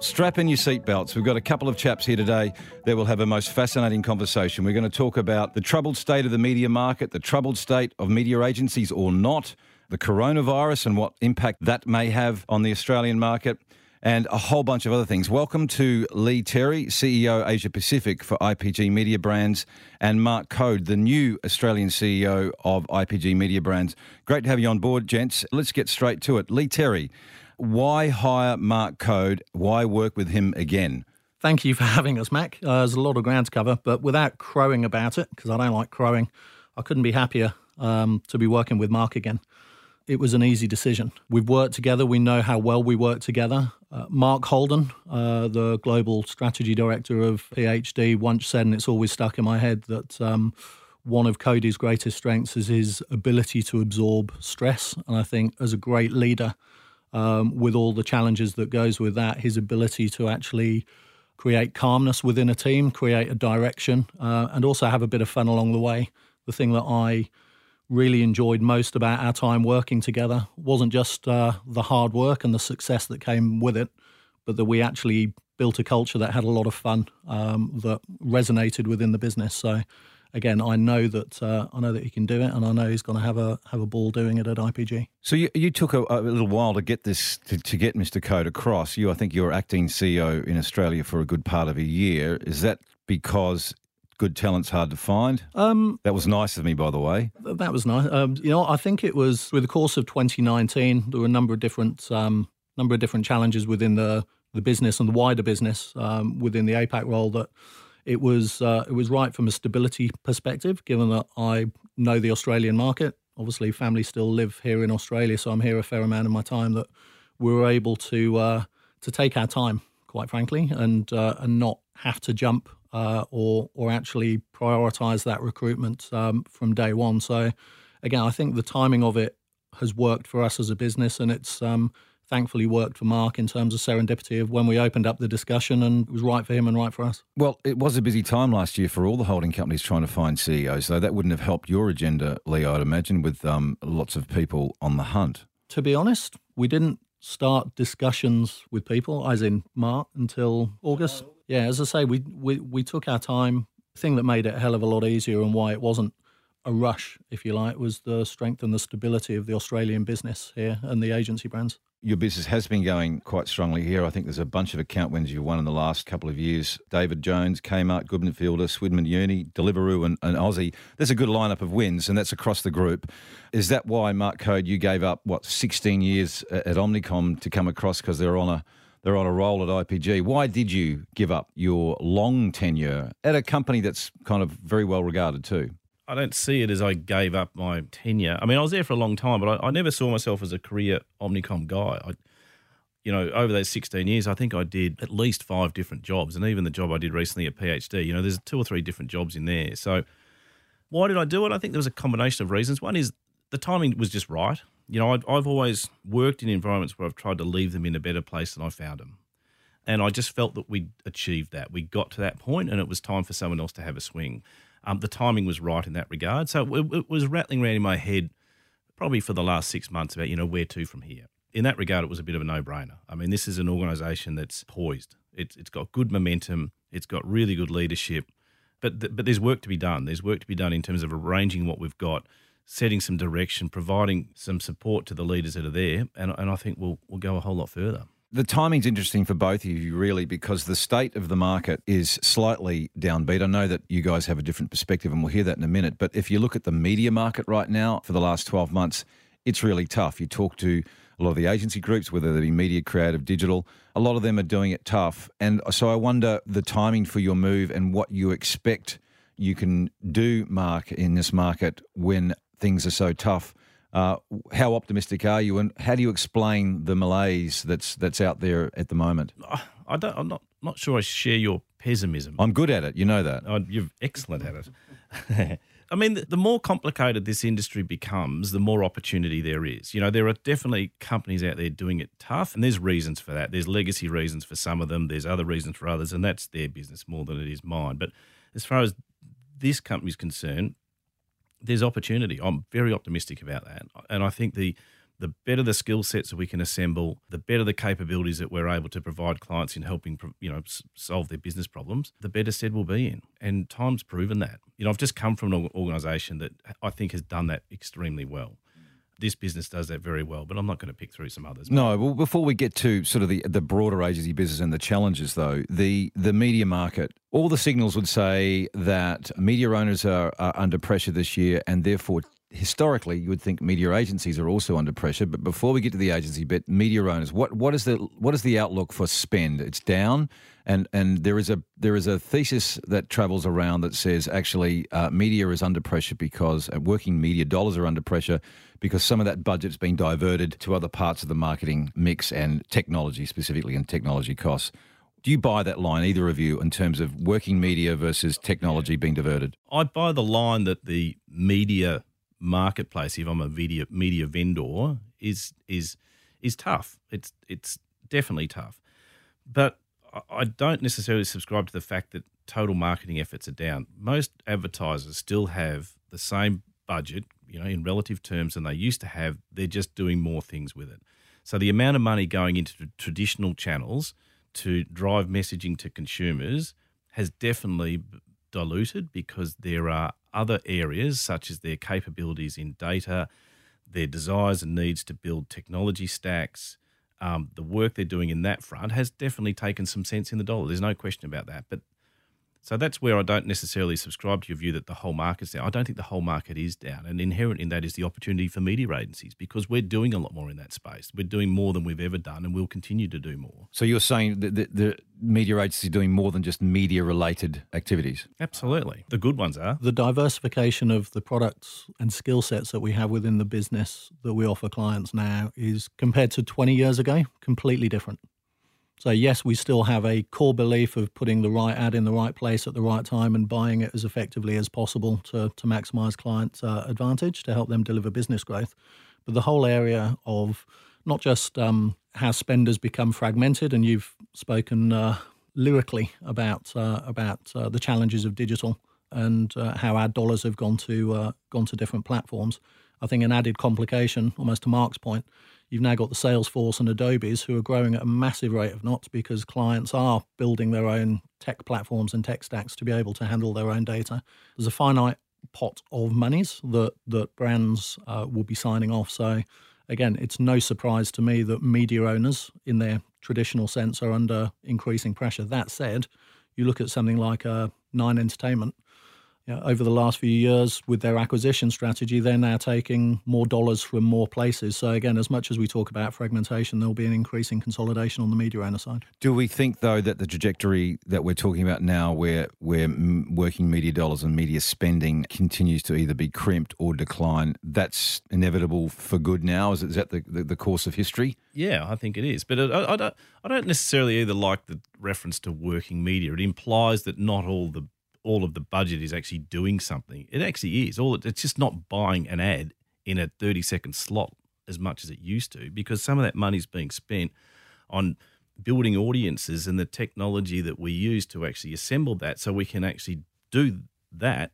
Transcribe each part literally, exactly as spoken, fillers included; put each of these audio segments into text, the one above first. Strap in your seatbelts. We've got a couple of chaps here today that will have a most fascinating conversation. We're going to talk about the troubled state of the media market, the troubled state of media agencies or not, the coronavirus and what impact that may have on the Australian market, and a whole bunch of other things. Welcome to Leigh Terry, C E O Asia Pacific for I P G Media Brands, and Mark Coad, the new Australian C E O of I P G Media Brands. Great to have you on board, gents. Let's get straight to it. Leigh Terry, why hire Mark Coad? Why work with him again? Thank you for having us, Mac. Uh, there's a lot of ground to cover, but without crowing about it, because I don't like crowing, I couldn't be happier um, to be working with Mark again. It was an easy decision. We've worked together. We know how well we work together. Uh, Mark Holden, uh, the global strategy director of PhD, once said, and it's always stuck in my head, that um, one of Cody's greatest strengths is his ability to absorb stress. And I think as a great leader, um, with all the challenges that goes with that, his ability to actually create calmness within a team, create a direction, uh, and also have a bit of fun along the way. The thing that I really enjoyed most about our time working together wasn't just uh, the hard work and the success that came with it, but that we actually built a culture that had a lot of fun, um, that resonated within the business. So again, I know that uh, I know that he can do it, and I know he's going to have a have a ball doing it at I P G. So you, you took a, a little while to get this to, to get Mister Coad across. You, I think, you were acting C E O in Australia for a good part of a year. Is that because good talent's hard to find? Um, that was nice of me, by the way. That was nice. Um, you know, I think it was through the course of twenty nineteen, there were a number of different um, number of different challenges within the, the business and the wider business um, within the APAC role that it was uh, it was right from a stability perspective, given that I know the Australian market. Obviously, family still live here in Australia, so I'm here a fair amount of my time, that we were able to uh, to take our time, quite frankly, and uh, and not have to jump Uh, or or actually prioritise that recruitment um, from day one. So again, I think the timing of it has worked for us as a business, and it's um, thankfully worked for Mark in terms of serendipity of when we opened up the discussion, and it was right for him and right for us. Well, it was a busy time last year for all the holding companies trying to find C E Os, though. That wouldn't have helped your agenda, Leigh, I'd imagine, with um, lots of people on the hunt. To be honest, we didn't start discussions with people, as in Mark, until August. Yeah, as I say, we, we, we took our time. The thing that made it a hell of a lot easier, and why it wasn't a rush, if you like, was the strength and the stability of the Australian business here and the agency brands. Your business has been going quite strongly here. I think there's a bunch of account wins you've won in the last couple of years. David Jones, Kmart, Goodman Fielder, Swidman Uni, Deliveroo and, and Aussie. There's a good lineup of wins, and that's across the group. Is that why, Mark Coad, you gave up, what, sixteen years at Omnicom to come across, because they're on a... they're on a roll at I P G. Why did you give up your long tenure at a company that's kind of very well regarded too? I don't see it as I gave up my tenure. I mean, I was there for a long time, but I, I never saw myself as a career Omnicom guy. I, you know, over those sixteen years, I think I did at least five different jobs, and even the job I did recently at PhD, you know, there's two or three different jobs in there. So why did I do it? I think there was a combination of reasons. One is the timing was just right. You know, I've, I've always worked in environments where I've tried to leave them in a better place than I found them. And I just felt that we'd achieved that. We got to that point, and it was time for someone else to have a swing. Um, the timing was right in that regard. So it, it was rattling around in my head probably for the last six months about, you know, where to from here. In that regard, it was a bit of a no-brainer. I mean, this is an organisation that's poised. It's It's got good momentum. It's got really good leadership. But th- But there's work to be done. There's work to be done in terms of arranging what we've got, setting some direction, providing some support to the leaders that are there, and, and I think we'll we'll go a whole lot further. The timing's interesting for both of you, really, because the state of the market is slightly downbeat. I know that you guys have a different perspective, and we'll hear that in a minute, but if you look at the media market right now for the last twelve months, it's really tough. You talk to a lot of the agency groups, whether they be media, creative, digital, a lot of them are doing it tough. And so I wonder the timing for your move and what you expect you can do, Mark, in this market when things are so tough. Uh, how optimistic are you, and how do you explain the malaise that's that's out there at the moment? I don't, I'm not not sure I share your pessimism. I'm good at it. You know that. Oh, you're excellent at it. I mean, the more complicated this industry becomes, the more opportunity there is. You know, there are definitely companies out there doing it tough, and there's reasons for that. There's legacy reasons for some of them. There's other reasons for others, and that's their business more than it is mine. But as far as this company's concerned, there's opportunity. I'm very optimistic about that. And I think the the better the skill sets that we can assemble, the better the capabilities that we're able to provide clients in helping, you know, solve their business problems, the better stead we'll be in. And time's proven that. You know, I've just come from an organisation that I think has done that extremely well. This business does that very well, but I'm not going to pick through some others. No, well, before we get to sort of the, the broader agency business and the challenges, though, the, the media market, all the signals would say that media owners are, are under pressure this year, and therefore historically you would think media agencies are also under pressure. But before we get to the agency bit, media owners, what what is the what is the outlook for spend? It's down, and and there is a there is a thesis that travels around that says actually uh, media is under pressure because uh, working media dollars are under pressure because some of that budget's been diverted to other parts of the marketing mix and technology, specifically, and technology costs. Do you buy that line, either of you, in terms of working media versus technology being diverted? I buy the line that the media marketplace, if I'm a media media vendor, is is is tough. It's it's definitely tough. But I don't necessarily subscribe to the fact that total marketing efforts are down. Most advertisers still have the same budget, you know, in relative terms than they used to have. They're just doing more things with it. So the amount of money going into traditional channels to drive messaging to consumers has definitely diluted because there are other areas, such as their capabilities in data, their desires and needs to build technology stacks, um, the work they're doing in that front has definitely taken some sense in the dollar. There's no question about that. But so that's where I don't necessarily subscribe to your view that the whole market's down. I don't think the whole market is down. And inherent in that is the opportunity for media agencies because we're doing a lot more in that space. We're doing more than we've ever done and we'll continue to do more. So you're saying that the, the media agencies are doing more than just media-related activities? Absolutely. The good ones are. The diversification of the products and skill sets that we have within the business that we offer clients now is, compared to twenty years ago, completely different. So yes, we still have a core belief of putting the right ad in the right place at the right time and buying it as effectively as possible to, to maximise client uh, advantage to help them deliver business growth. But the whole area of not just um, how spend has become fragmented, and you've spoken uh, lyrically about uh, about uh, the challenges of digital and uh, how ad dollars have gone to uh, gone to different platforms. I think an added complication, almost to Mark's point, you've now got the Salesforce and Adobes who are growing at a massive rate of knots because clients are building their own tech platforms and tech stacks to be able to handle their own data. There's a finite pot of monies that, that brands uh, will be signing off. So again, it's no surprise to me that media owners in their traditional sense are under increasing pressure. That said, you look at something like uh, Nine Entertainment. Over the last few years, with their acquisition strategy, they're now taking more dollars from more places. So again, as much as we talk about fragmentation, there'll be an increase in consolidation on the media owner side. Do we think, though, that the trajectory that we're talking about now, where where working media dollars and media spending continues to either be crimped or decline, that's inevitable for good now? Is, is that the, the, the course of history? Yeah, I think it is. But I, I, don't, I don't necessarily either like the reference to working media. It implies that not all the all of the budget is actually doing something. It actually is. All it, it's just not buying an ad in a thirty-second slot as much as it used to, because some of that money's being spent on building audiences and the technology that we use to actually assemble that so we can actually do that.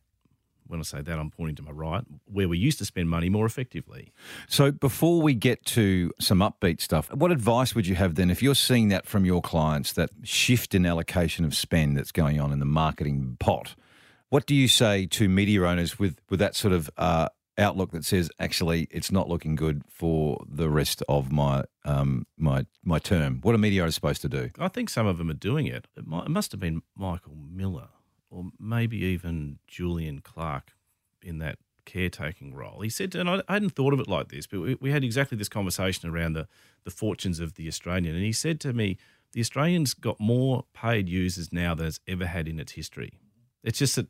When I say that, I'm pointing to my right, where we used to spend money more effectively. So before we get to some upbeat stuff, what advice would you have then if you're seeing that from your clients, that shift in allocation of spend that's going on in the marketing pot? What do you say to media owners with, with that sort of uh, outlook that says, actually, it's not looking good for the rest of my um, my my term? What are media owners supposed to do? I think some of them are doing it. It must have been Michael Miller, or maybe even Julian Clark in that caretaking role. He said, and I hadn't thought of it like this, but we had exactly this conversation around the, the fortunes of the Australian. And he said to me, the Australian's got more paid users now than it's ever had in its history. It's just that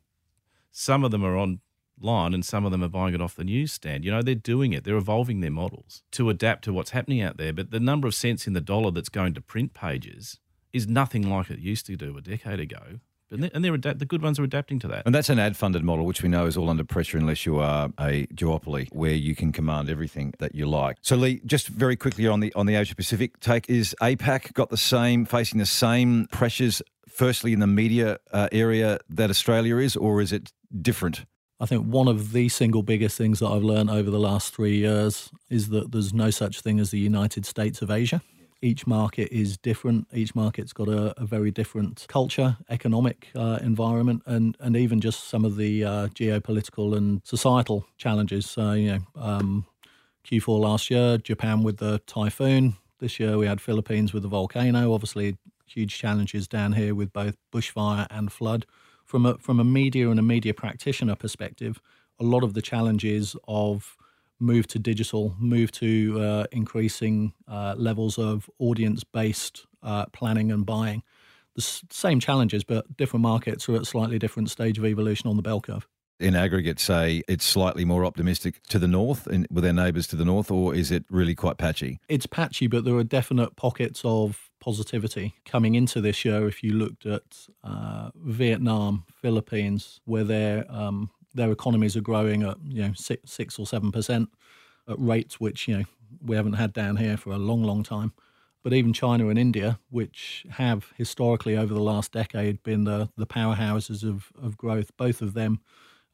some of them are online and some of them are buying it off the newsstand. You know, they're doing it. They're evolving their models to adapt to what's happening out there. But the number of cents in the dollar that's going to print pages is nothing like it used to do a decade ago. And, they, and they're adap- the good ones are adapting to that. And that's an ad-funded model, which we know is all under pressure unless you are a duopoly where you can command everything that you like. So, Leigh, just very quickly on the on the Asia-Pacific take, is APAC got the same, facing the same pressures, firstly in the media uh, area that Australia is, or is it different? I think one of the single biggest things that I've learned over the last three years is that there's no such thing as the United States of Asia. Each market is different. Each market's got a, a very different culture, economic uh, environment, and, and even just some of the uh, geopolitical and societal challenges. Uh, you know, um, Q four last year, Japan with the typhoon. This year we had Philippines with the volcano. Obviously, huge challenges down here with both bushfire and flood. From a, from a media and a media practitioner perspective, a lot of the challenges of move to digital, move to uh, increasing uh, levels of audience-based uh, planning and buying. The s- same challenges, but different markets are at a slightly different stage of evolution on the bell curve. In aggregate, say, it's slightly more optimistic to the north, in, with their neighbours to the north, or is it really quite patchy? It's patchy, but there are definite pockets of positivity coming into this year. If you looked at uh, Vietnam, Philippines, where they're... Um, Their economies are growing at, you know, six, six or seven percent at rates which, you know, we haven't had down here for a long, long time. But even China and India, which have historically over the last decade been the, the powerhouses of, of growth, both of them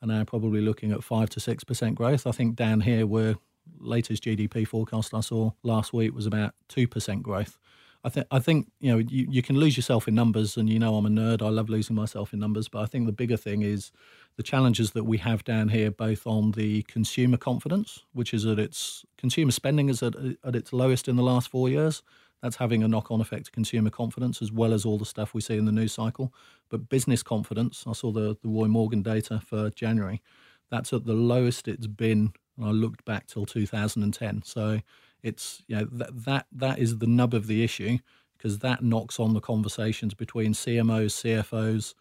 are now probably looking at five to six percent growth. I think down here, where latest G D P forecast I saw last week was about two percent growth. I think I think you know you, you can lose yourself in numbers, and you know I'm a nerd. I love losing myself in numbers, but I think the bigger thing is the challenges that we have down here, both on the consumer confidence, which is at its consumer spending is at, at its lowest in the last four years. That's having a knock-on effect to consumer confidence, as well as all the stuff we see in the news cycle. But business confidence, I saw the, the Roy Morgan data for January. That's at the lowest it's been, and I looked back till two thousand ten. So it's, you know, that that, that is the nub of the issue, because that knocks on the conversations between C M Os, C F Os,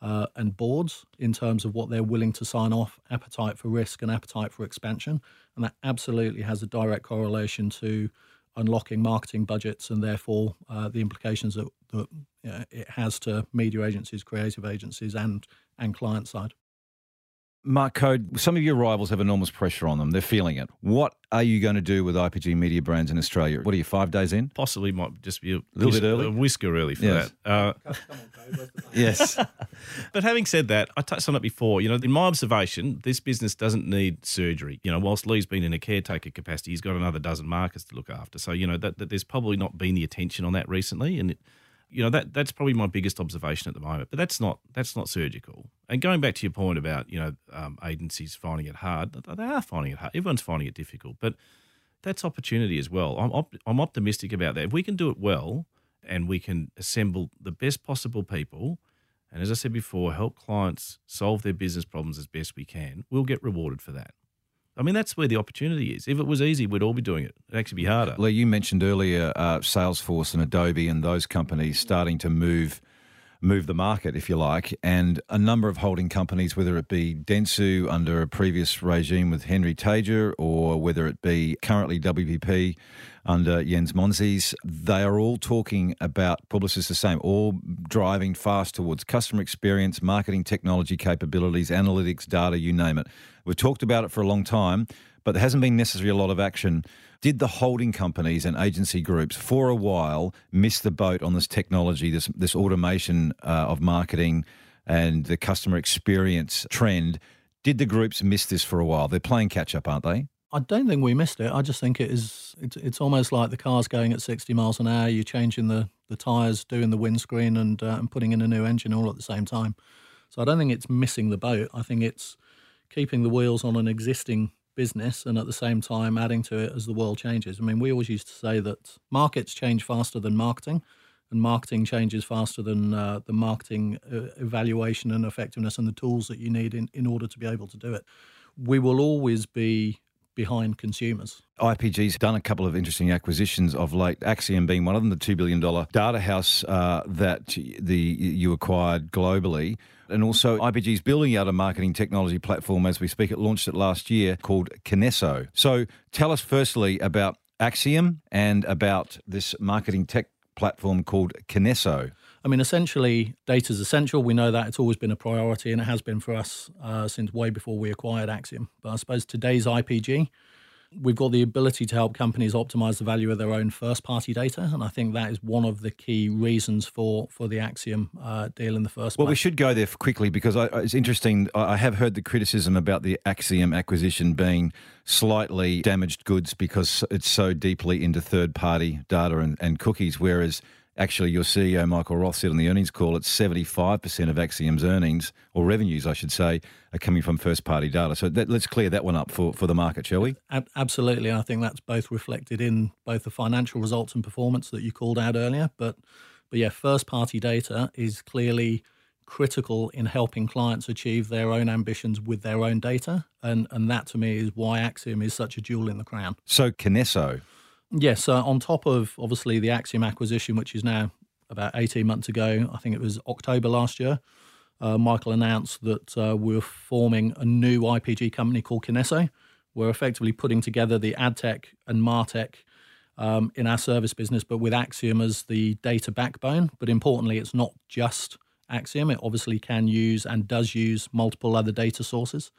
Uh, and boards in terms of what they're willing to sign off, appetite for risk and appetite for expansion. And that absolutely has a direct correlation to unlocking marketing budgets and therefore uh, the implications that, that you know, it has to media agencies, creative agencies and, and client side. Mark Coad, some of your rivals have enormous pressure on them. They're feeling it. What are you going to do with I P G Media Brands in Australia? What are you, five days in? Possibly might just be a, a little whis- bit early. A whisker early for yes. that. Uh, Come on, Coad, yes. But having said that, I touched on it before. You know, in my observation, this business doesn't need surgery. You know, whilst Leigh's been in a caretaker capacity, he's got another dozen markets to look after. So, you know, that, that there's probably not been the attention on that recently. And it, you know, that that's probably my biggest observation at the moment. But that's not that's not surgical. And going back to your point about, you know, um, agencies finding it hard, they are finding it hard. Everyone's finding it difficult. But that's opportunity as well. I'm op- I'm optimistic about that. If we can do it well and we can assemble the best possible people, and as I said before, help clients solve their business problems as best we can, we'll get rewarded for that. I mean, that's where the opportunity is. If it was easy, we'd all be doing it. It'd actually be harder. Leigh, you mentioned earlier uh, Salesforce and Adobe and those companies starting to move move the market, if you like, and a number of holding companies, whether it be Dentsu under a previous regime with Henry Tager or whether it be currently W P P under Jens Monzies, they are all talking about Publicis the same, all driving fast towards customer experience, marketing technology capabilities, analytics, data, you name it. We've talked about it for a long time, but there hasn't been necessarily a lot of action. Did the holding companies and agency groups for a while miss the boat on this technology, this this automation uh, of marketing and the customer experience trend? Did the groups miss this for a while? They're playing catch-up, aren't they? I don't think we missed it. I just think it is, it's, it's almost like the car's going at sixty miles an hour, you're changing the, the tyres, doing the windscreen and, uh, and putting in a new engine all at the same time. So I don't think it's missing the boat. I think it's keeping the wheels on an existing business and at the same time adding to it as the world changes. I mean, we always used to say that markets change faster than marketing, and marketing changes faster than uh, the marketing uh, evaluation and effectiveness and the tools that you need in, in order to be able to do it. We will always be behind consumers. I P G's done a couple of interesting acquisitions of late, Acxiom being one of them, the two billion dollars data house uh, that the you acquired globally. And also I P G's building out a marketing technology platform as we speak. It launched it last year called Kinesso. So tell us firstly about Acxiom and about this marketing tech platform called Kinesso. I mean, essentially, data is essential. We know that. It's always been a priority, and it has been for us uh, since way before we acquired Acxiom. But I suppose today's I P G, we've got the ability to help companies optimize the value of their own first-party data, and I think that is one of the key reasons for for the Acxiom uh, deal in the first place. Well, we should go there quickly because I, it's interesting. I have heard the criticism about the Acxiom acquisition being slightly damaged goods because it's so deeply into third-party data and, and cookies, whereas actually your C E O, Michael Roth, said on the earnings call it's seventy-five percent of Acxiom's earnings, or revenues, I should say, are coming from first-party data. So that, let's clear that one up for, for the market, shall we? Ab- absolutely. I think that's both reflected in both the financial results and performance that you called out earlier. But, but yeah, first-party data is clearly critical in helping clients achieve their own ambitions with their own data. And, and that, to me, is why Acxiom is such a jewel in the crown. So Kinesso... Yes, uh, on top of, obviously, the Acxiom acquisition, which is now about eighteen months ago, I think it was October last year, uh, Michael announced that uh, we were forming a new I P G company called Kinesso. We're effectively putting together the ad tech and martech um, in our service business, but with Acxiom as the data backbone. But importantly, it's not just Acxiom. It obviously can use and does use multiple other data sources.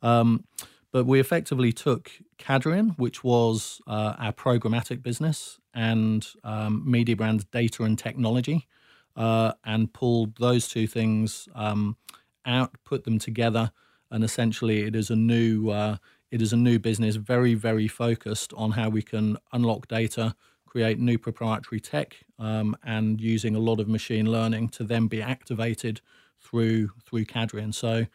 Um But we effectively took Cadreon, which was uh, our programmatic business, and um, Media Brands data and technology, uh, and pulled those two things um, out, put them together, and essentially it is a new uh, it is a new business, very very focused on how we can unlock data, create new proprietary tech, um, and using a lot of machine learning to then be activated through through Cadreon. So.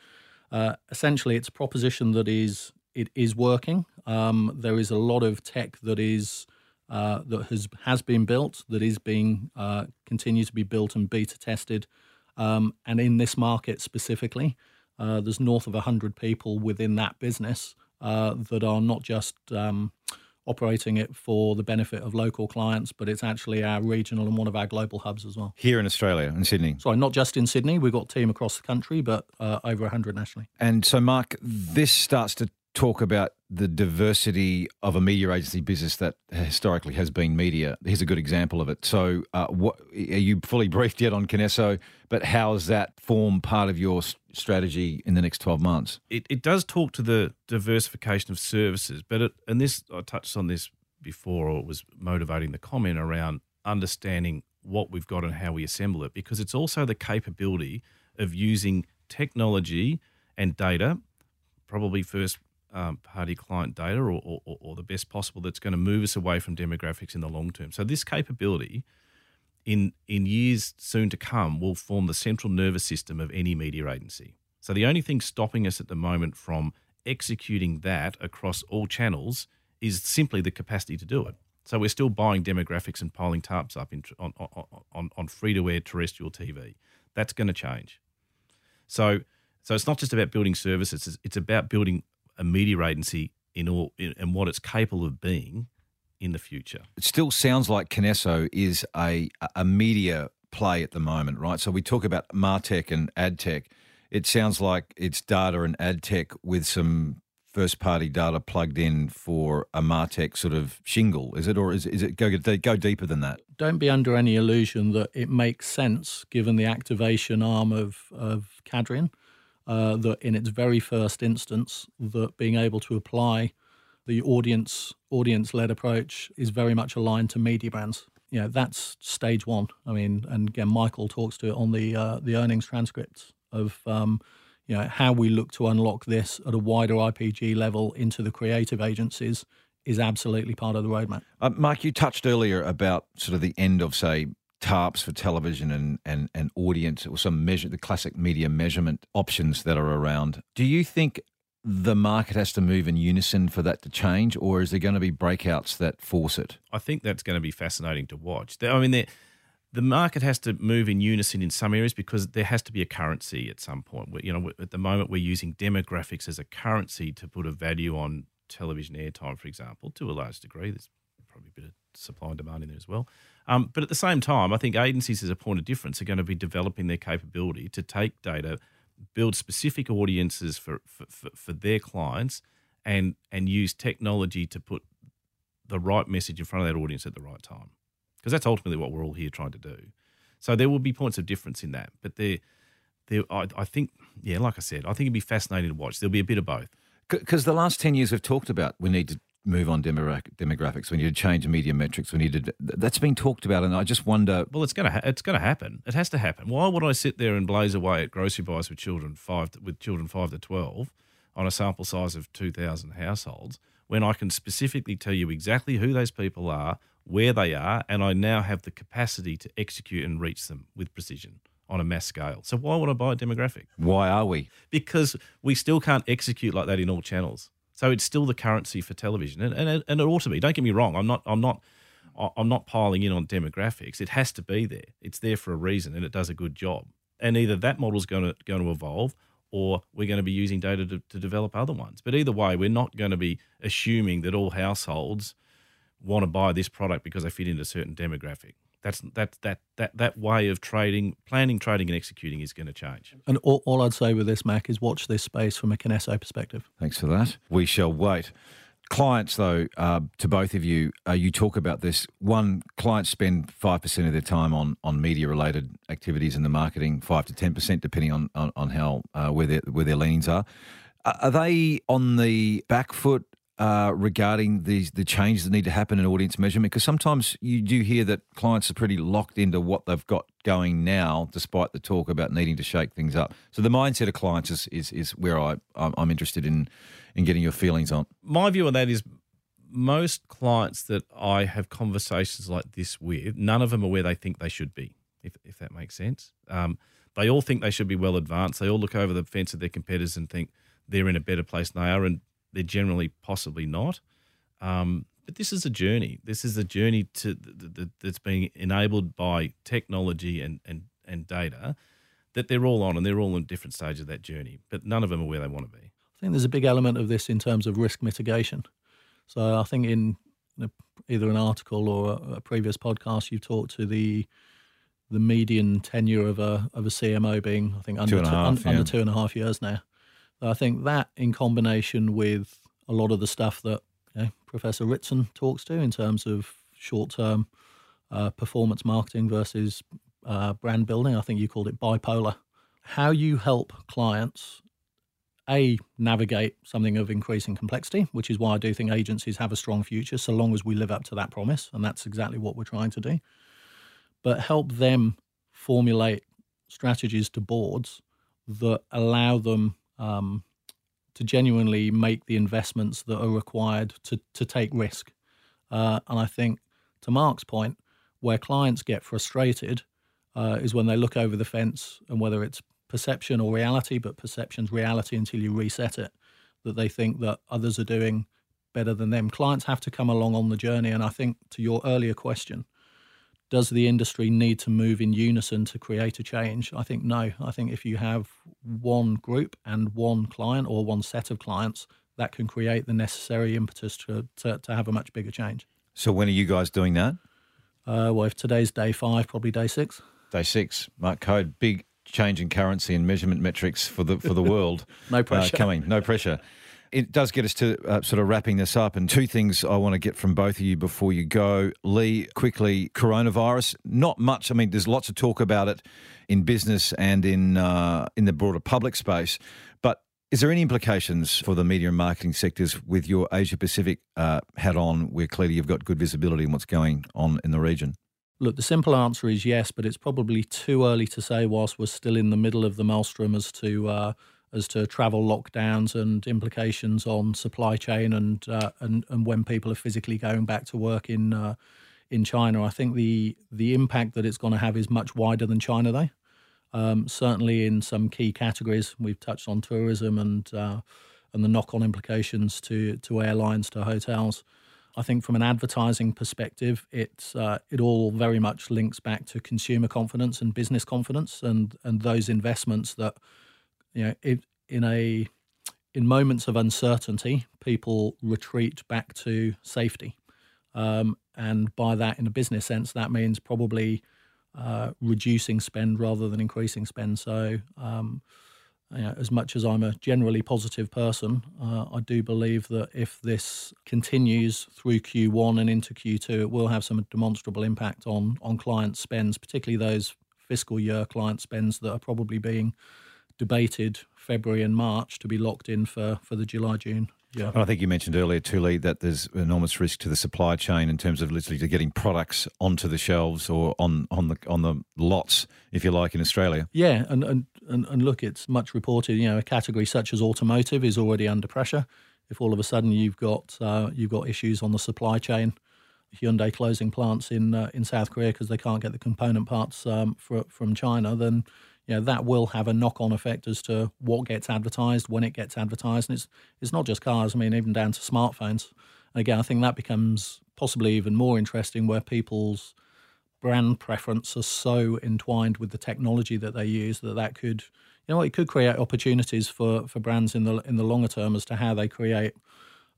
Uh, essentially, it's a proposition that is it is working. Um, there is a lot of tech that is uh, that has has been built, that is being uh, continue to be built and beta tested, um, and in this market specifically, uh, there's north of one hundred people within that business uh, that are not just um, operating it for the benefit of local clients, but it's actually our regional and one of our global hubs as well. Here in Australia, in Sydney? Sorry, not just in Sydney. We've got a team across the country, but uh, over one hundred nationally. And so, Mark, this starts to talk about the diversity of a media agency business that historically has been media. Here's a good example of it. So uh, what, are you fully briefed yet on Kinesso, but how does that form part of your strategy in the next twelve months? It, it does talk to the diversification of services, but it, and this I touched on this before, or it was motivating the comment around understanding what we've got and how we assemble it, because it's also the capability of using technology and data, probably first Um, party client data or, or, or the best possible that's going to move us away from demographics in the long term. So this capability in in years soon to come will form the central nervous system of any media agency. So the only thing stopping us at the moment from executing that across all channels is simply the capacity to do it. So we're still buying demographics and piling tarps up in, on, on, on free-to-air terrestrial T V. That's going to change. So, so it's not just about building services. It's, it's about building a media agency in all in, and what it's capable of being in the future. It still sounds like Kinesso is a a media play at the moment, right? So we talk about martech and ad tech. It sounds like it's data and ad tech with some first party data plugged in for a martech sort of shingle, is it? Or is is it go go deeper than that? Don't be under any illusion that it makes sense given the activation arm of of Cadreon. Uh, that in its very first instance, that being able to apply the audience, audience-led approach is very much aligned to media brands. You know, that's stage one. I mean, and again, Michael talks to it on the uh, the earnings transcripts of, um, you know, how we look to unlock this at a wider I P G level into the creative agencies is absolutely part of the roadmap. Uh, Mark, you touched earlier about sort of the end of, say, tarps for television and, and, and audience, or some measure, the classic media measurement options that are around. Do you think the market has to move in unison for that to change, or is there going to be breakouts that force it? I think that's going to be fascinating to watch. I mean, the, the market has to move in unison in some areas because there has to be a currency at some point. You know, at the moment we're using demographics as a currency to put a value on television airtime, for example, to a large degree. There's probably a bit of supply and demand in there as well. Um, but at the same time, I think agencies as a point of difference are going to be developing their capability to take data, build specific audiences for for, for, for their clients, and, and use technology to put the right message in front of that audience at the right time. Because that's ultimately what we're all here trying to do. So there will be points of difference in that. But there, there, I, I think, yeah, like I said, I think it'd be fascinating to watch. There'll be a bit of both. Because the last ten years we've talked about, we need to move on demographics, we need to change media metrics, we need to, that's been talked about, and I just wonder... Well, it's going to it's going to happen. It has to happen. Why would I sit there and blaze away at grocery buys with children five with children five to twelve on a sample size of two thousand households when I can specifically tell you exactly who those people are, where they are, and I now have the capacity to execute and reach them with precision on a mass scale. So why would I buy a demographic? Why are we? Because we still can't execute like that in all channels. So it's still the currency for television, and and and it ought to be. Don't get me wrong. I'm not. I'm not. I'm not piling in on demographics. It has to be there. It's there for a reason, and it does a good job. And either that model's going to going to evolve, or we're going to be using data to, to develop other ones. But either way, we're not going to be assuming that all households want to buy this product because they fit into a certain demographic. That's that that that that way of trading, planning, trading, and executing is going to change. And all, all I'd say with this, Mac, is watch this space from a Kinesso perspective. Thanks for that. We shall wait. Clients, though, uh, to both of you, uh, you talk about this. One, clients spend five percent of their time on on media related activities in the marketing, five to ten percent, depending on on, on how uh, where their where their leanings are. Are they on the back foot Uh, regarding the, the changes that need to happen in audience measurement? Because sometimes you do hear that clients are pretty locked into what they've got going now, despite the talk about needing to shake things up. So the mindset of clients is is, is where I, I'm interested in, in getting your feelings on. My view on that is most clients that I have conversations like this with, none of them are where they think they should be, if if that makes sense. Um, they all think they should be well advanced. They all look over the fence at their competitors and think they're in a better place than they are, and they're generally possibly not. Um, but this is a journey. This is a journey to the, the, that's being enabled by technology and, and, and data that they're all on, and they're all in different stages of that journey. But none of them are where they want to be. I think there's a big element of this in terms of risk mitigation. So I think in a, either an article or a, a previous podcast, you talked to the the median tenure of a of a C M O being, I think, under two and a half, two, un, yeah. under two and a half years now. I think that, in combination with a lot of the stuff that you know, Professor Ritson talks to in terms of short-term uh, performance marketing versus uh, brand building, I think you called it bipolar. How you help clients, A, navigate something of increasing complexity, which is why I do think agencies have a strong future, so long as we live up to that promise, and that's exactly what we're trying to do. But help them formulate strategies to boards that allow them Um, to genuinely make the investments that are required to to take risk. Uh, and I think, to Mark's point, where clients get frustrated uh, is when they look over the fence, and whether it's perception or reality, but perception's reality until you reset it, that they think that others are doing better than them. Clients have to come along on the journey. And I think, to your earlier question, does the industry need to move in unison to create a change? I think no. I think if you have one group and one client or one set of clients, that can create the necessary impetus to to, to have a much bigger change. So when are you guys doing that? Uh, well, if today's day five, probably day six. Day six. Mark Coad, big change in currency and measurement metrics for the for the world. No pressure. Uh, coming, no pressure. It does get us to uh, sort of wrapping this up, and two things I want to get from both of you before you go. Leigh, quickly, coronavirus, not much. I mean, there's lots of talk about it in business and in uh, in the broader public space, but is there any implications for the media and marketing sectors with your Asia-Pacific uh, hat on, where clearly you've got good visibility in what's going on in the region? Look, the simple answer is yes, but it's probably too early to say whilst we're still in the middle of the maelstrom as to... Uh, as to travel lockdowns and implications on supply chain and uh, and and when people are physically going back to work in uh, in China. I think the the impact that it's going to have is much wider than China, though. Um, certainly in some key categories, we've touched on tourism and uh, and the knock-on implications to to airlines, to hotels. I think from an advertising perspective, it's uh, it all very much links back to consumer confidence and business confidence, and and those investments that, you know, it, in a in moments of uncertainty, people retreat back to safety, um, and by that, in a business sense, that means probably uh, reducing spend rather than increasing spend. So, um, you know, as much as I'm a generally positive person, uh, I do believe that if this continues through Q one and into Q two, it will have some demonstrable impact on on client spends, particularly those fiscal year client spends that are probably being debated February and March to be locked in for, for the July, June. Yeah. And I think you mentioned earlier too, Leigh, that there's enormous risk to the supply chain in terms of literally to getting products onto the shelves or on, on the on the lots, if you like, in Australia. Yeah, and, and, and, and look, it's much reported, you know, a category such as automotive is already under pressure. If all of a sudden you've got uh, you've got issues on the supply chain, Hyundai closing plants in uh, in South Korea because they can't get the component parts um, for, from China, then you know, that will have a knock-on effect as to what gets advertised, when it gets advertised. And it's it's not just cars, I mean, even down to smartphones. And again, I think that becomes possibly even more interesting where people's brand preference are so entwined with the technology that they use that that could, you know, it could create opportunities for, for brands in the in the longer term as to how they create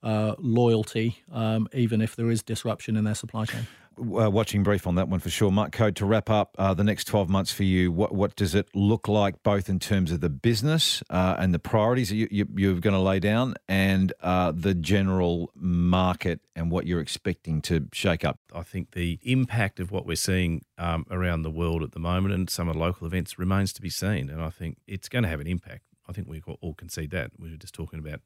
uh, loyalty, um, even if there is disruption in their supply chain. Uh, watching brief on that one for sure. Mark Coad, to wrap up uh, the next twelve months for you, what what does it look like both in terms of the business uh, and the priorities that you, you, you're going to lay down and uh, the general market and what you're expecting to shake up? I think the impact of what we're seeing um, around the world at the moment and some of the local events remains to be seen, and I think it's going to have an impact. I think we all concede that. We were just talking about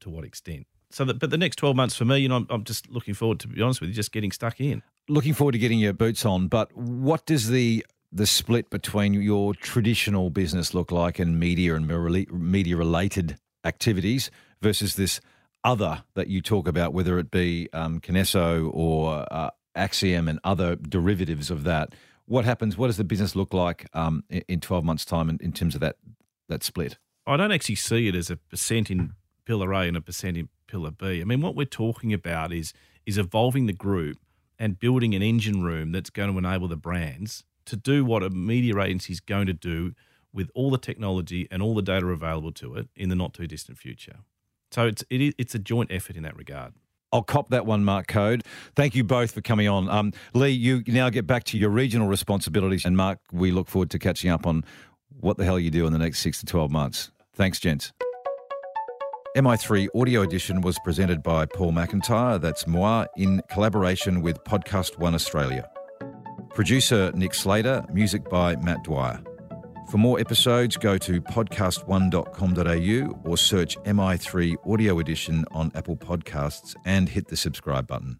to what extent. So, that, but the next twelve months for me, you know, I'm, I'm just looking forward, to be honest with you, just getting stuck in. Looking forward to getting your boots on, but what does the the split between your traditional business look like in media and media-related activities versus this other that you talk about, whether it be um, Kinesso or uh, Acxiom and other derivatives of that? What happens? What does the business look like um, in twelve months' time in, in terms of that, that split? I don't actually see it as a percent in pillar A and a percent in pillar B. I mean, what we're talking about is is evolving the group and building an engine room that's going to enable the brands to do what a media agency is going to do with all the technology and all the data available to it in the not-too-distant future. So it's it, it's a joint effort in that regard. I'll cop that one, Mark Coad. Thank you both for coming on. Um, Leigh, you now get back to your regional responsibilities. And, Mark, we look forward to catching up on what the hell you do in the next six to twelve months. Thanks, gents. M I three Audio Edition was presented by Paul McIntyre, that's moi, in collaboration with Podcast One Australia. Producer Nick Slater, music by Matt Dwyer. For more episodes, go to podcast one dot com dot a u or search M I three Audio Edition on Apple Podcasts and hit the subscribe button.